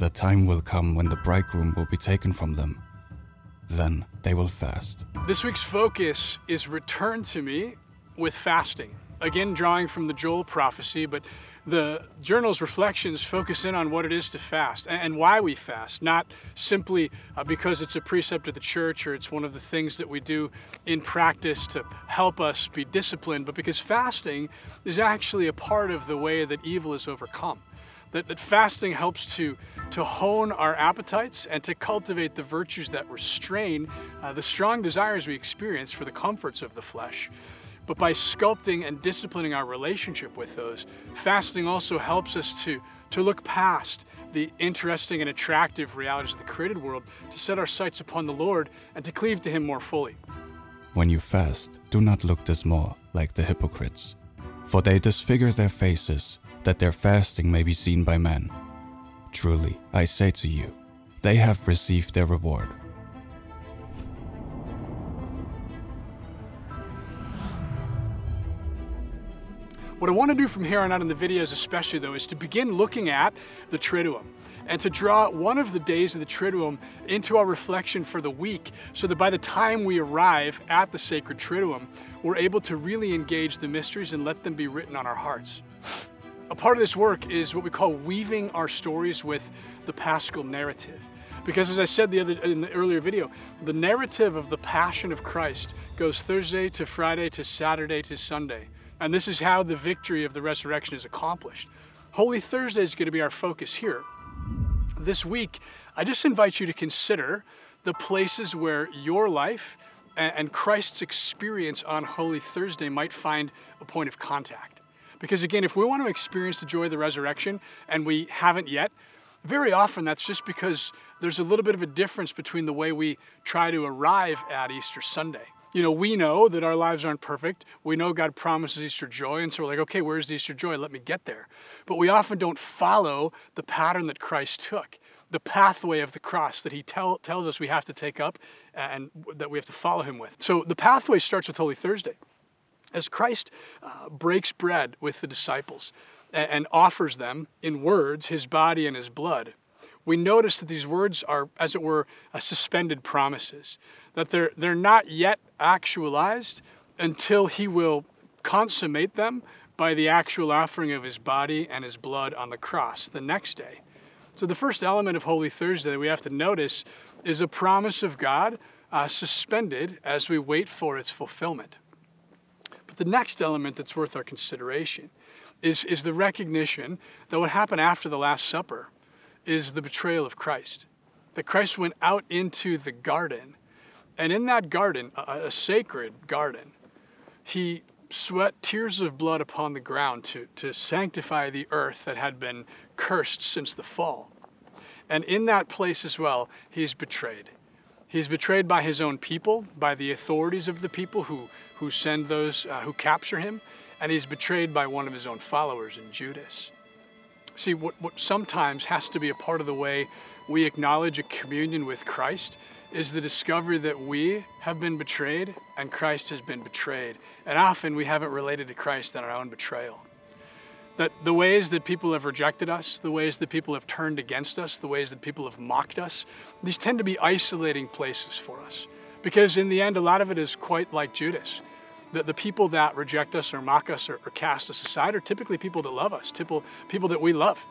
The time will come when the bridegroom will be taken from them. Then they will fast. This week's focus is Return to Me with fasting. Again, drawing from the Joel prophecy, but the journal's reflections focus in on what it is to fast and why we fast, not simply because it's a precept of the church or it's one of the things that we do in practice to help us be disciplined, but because fasting is actually a part of the way that evil is overcome. That fasting helps to hone our appetites and to cultivate the virtues that restrain the strong desires we experience for the comforts of the flesh. But by sculpting and disciplining our relationship with those, fasting also helps us to look past the interesting and attractive realities of the created world, to set our sights upon the Lord and to cleave to Him more fully. When you fast, do not look dismal like the hypocrites, for they disfigure their faces, that their fasting may be seen by men. Truly, I say to you, they have received their reward. What I want to do from here on out in the videos especially, though, is to begin looking at the Triduum and to draw one of the days of the Triduum into our reflection for the week so that by the time we arrive at the sacred Triduum, we're able to really engage the mysteries and let them be written on our hearts. A part of this work is what we call weaving our stories with the Paschal narrative. Because as I said in the earlier video, the narrative of the Passion of Christ goes Thursday to Friday to Saturday to Sunday. And this is how the victory of the resurrection is accomplished. Holy Thursday is going to be our focus here. This week, I just invite you to consider the places where your life and Christ's experience on Holy Thursday might find a point of contact. Because again, if we want to experience the joy of the resurrection and we haven't yet, very often that's just because there's a little bit of a difference between the way we try to arrive at Easter Sunday. You know, we know that our lives aren't perfect. We know God promises Easter joy, and so we're like, okay, where's the Easter joy? Let me get there. But we often don't follow the pattern that Christ took, the pathway of the cross that He tells us we have to take up and that we have to follow Him with. So the pathway starts with Holy Thursday. As Christ breaks bread with the disciples and offers them, in words, His body and His blood, we notice that these words are, as it were, suspended promises, that they're not yet actualized until He will consummate them by the actual offering of His body and His blood on the cross the next day. So the first element of Holy Thursday that we have to notice is a promise of God suspended as we wait for its fulfillment. But the next element that's worth our consideration is the recognition that what happened after the Last Supper is the betrayal of Christ. That Christ went out into the garden, and in that garden, a sacred garden, He sweat tears of blood upon the ground to sanctify the earth that had been cursed since the fall. And in that place as well, He's betrayed. He's betrayed by His own people, by the authorities of the people who send those who capture Him, and He's betrayed by one of His own followers in Judas. See, what sometimes has to be a part of the way we acknowledge a communion with Christ is the discovery that we have been betrayed and Christ has been betrayed. And often we haven't related to Christ in our own betrayal. That the ways that people have rejected us, the ways that people have turned against us, the ways that people have mocked us, these tend to be isolating places for us. Because in the end, a lot of it is quite like Judas. That the people that reject us or mock us or cast us aside are typically people that love us, people that we love.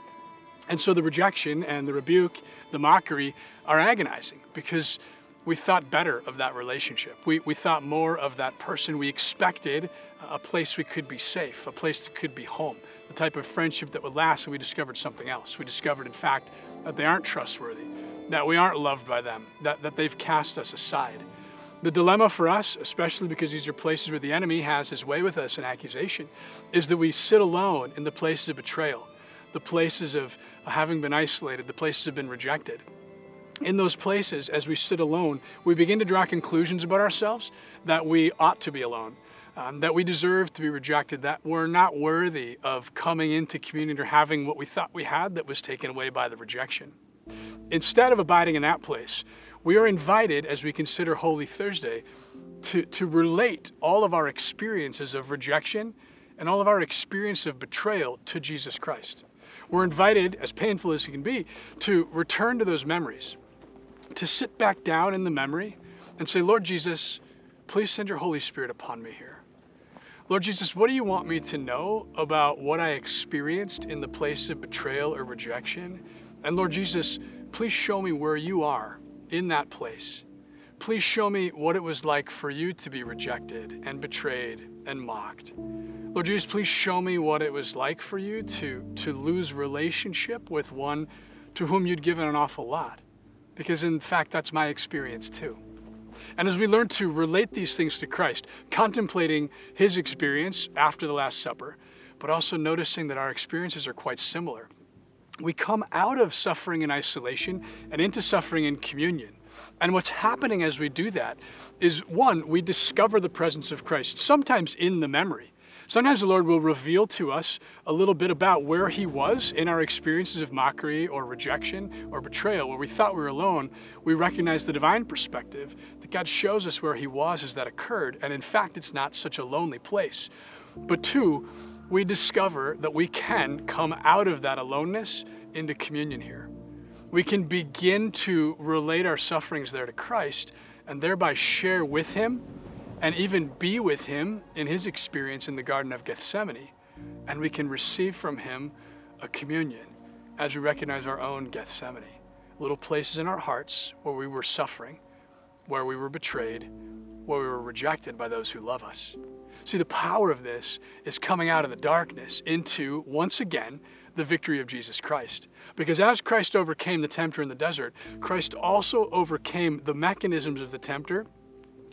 And so the rejection and the rebuke, the mockery are agonizing because we thought better of that relationship. We thought more of that person. We expected a place we could be safe, a place that could be home, the type of friendship that would last, and we discovered something else. We discovered, in fact, that they aren't trustworthy, that we aren't loved by them, that they've cast us aside. The dilemma for us, especially because these are places where the enemy has his way with us in accusation, is that we sit alone in the places of betrayal, the places of having been isolated, the places of been rejected. In those places, as we sit alone, we begin to draw conclusions about ourselves that we ought to be alone, that we deserve to be rejected, that we're not worthy of coming into community or having what we thought we had that was taken away by the rejection. Instead of abiding in that place, we are invited, as we consider Holy Thursday, to relate all of our experiences of rejection and all of our experience of betrayal to Jesus Christ. We're invited, as painful as it can be, to return to those memories, to sit back down in the memory and say, Lord Jesus, please send your Holy Spirit upon me here. Lord Jesus, what do you want me to know about what I experienced in the place of betrayal or rejection? And Lord Jesus, please show me where you are in that place. Please show me what it was like for you to be rejected and betrayed and mocked. Lord Jesus, please show me what it was like for you to lose relationship with one to whom you'd given an awful lot. Because in fact, that's my experience too. And as we learn to relate these things to Christ, contemplating his experience after the Last Supper, but also noticing that our experiences are quite similar, we come out of suffering in isolation and into suffering in communion. And what's happening as we do that is, one, we discover the presence of Christ, sometimes in the memory. Sometimes the Lord will reveal to us a little bit about where he was in our experiences of mockery or rejection or betrayal, where we thought we were alone. We recognize the divine perspective that God shows us where he was as that occurred. And in fact, it's not such a lonely place. But two, we discover that we can come out of that aloneness into communion here. We can begin to relate our sufferings there to Christ and thereby share with him and even be with him in his experience in the Garden of Gethsemane. And we can receive from him a communion as we recognize our own Gethsemane, little places in our hearts where we were suffering, where we were betrayed, where we were rejected by those who love us. See, the power of this is coming out of the darkness into, once again, the victory of Jesus Christ. Because as Christ overcame the tempter in the desert, Christ also overcame the mechanisms of the tempter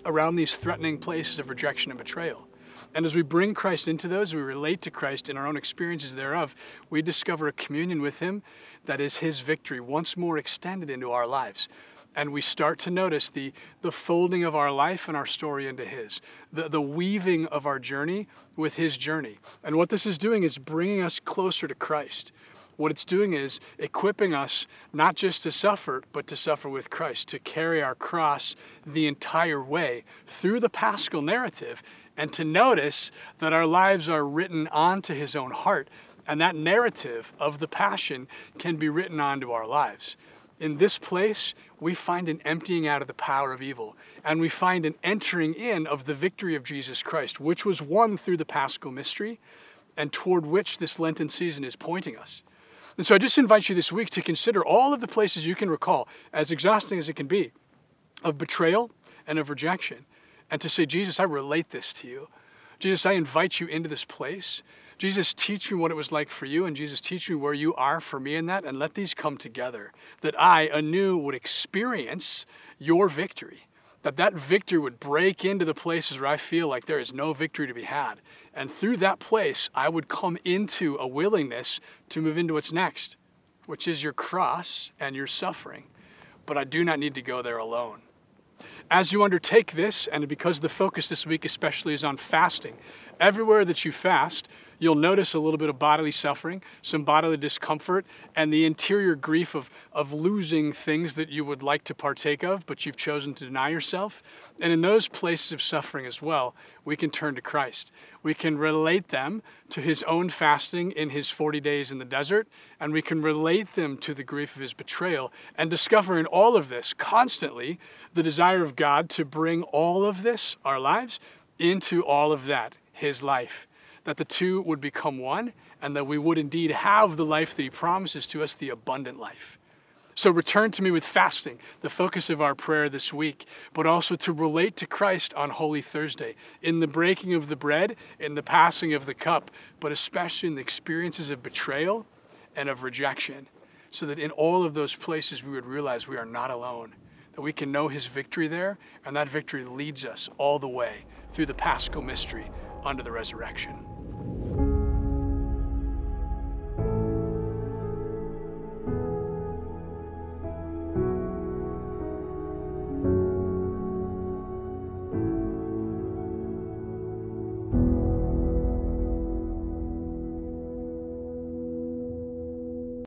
around these threatening places of rejection and betrayal. And as we bring Christ into those, we relate to Christ in our own experiences thereof, we discover a communion with him that is his victory once more extended into our lives. And we start to notice the folding of our life and our story into his, the weaving of our journey with his journey. And what this is doing is bringing us closer to Christ. What it's doing is equipping us not just to suffer, but to suffer with Christ, to carry our cross the entire way through the Paschal narrative, and to notice that our lives are written onto his own heart, and that narrative of the Passion can be written onto our lives. In this place, we find an emptying out of the power of evil, and we find an entering in of the victory of Jesus Christ, which was won through the Paschal mystery, and toward which this Lenten season is pointing us. And so I just invite you this week to consider all of the places you can recall, as exhausting as it can be, of betrayal and of rejection, and to say, Jesus, I relate this to you. Jesus, I invite you into this place. Jesus, teach me what it was like for you, and Jesus, teach me where you are for me in that, and let these come together, that I anew would experience your victory, that victory would break into the places where I feel like there is no victory to be had. And through that place, I would come into a willingness to move into what's next, which is your cross and your suffering. But I do not need to go there alone. As you undertake this, and because the focus this week especially is on fasting, everywhere that you fast, you'll notice a little bit of bodily suffering, some bodily discomfort, and the interior grief of losing things that you would like to partake of, but you've chosen to deny yourself. And in those places of suffering as well, we can turn to Christ. We can relate them to his own fasting in his 40 days in the desert, and we can relate them to the grief of his betrayal, and discover in all of this constantly the desire of God to bring all of this, our lives, into all of that, his life. That the two would become one, and that we would indeed have the life that he promises to us, the abundant life. So return to me with fasting, the focus of our prayer this week, but also to relate to Christ on Holy Thursday, in the breaking of the bread, in the passing of the cup, but especially in the experiences of betrayal and of rejection, so that in all of those places we would realize we are not alone, that we can know his victory there, and that victory leads us all the way through the Paschal mystery unto the resurrection.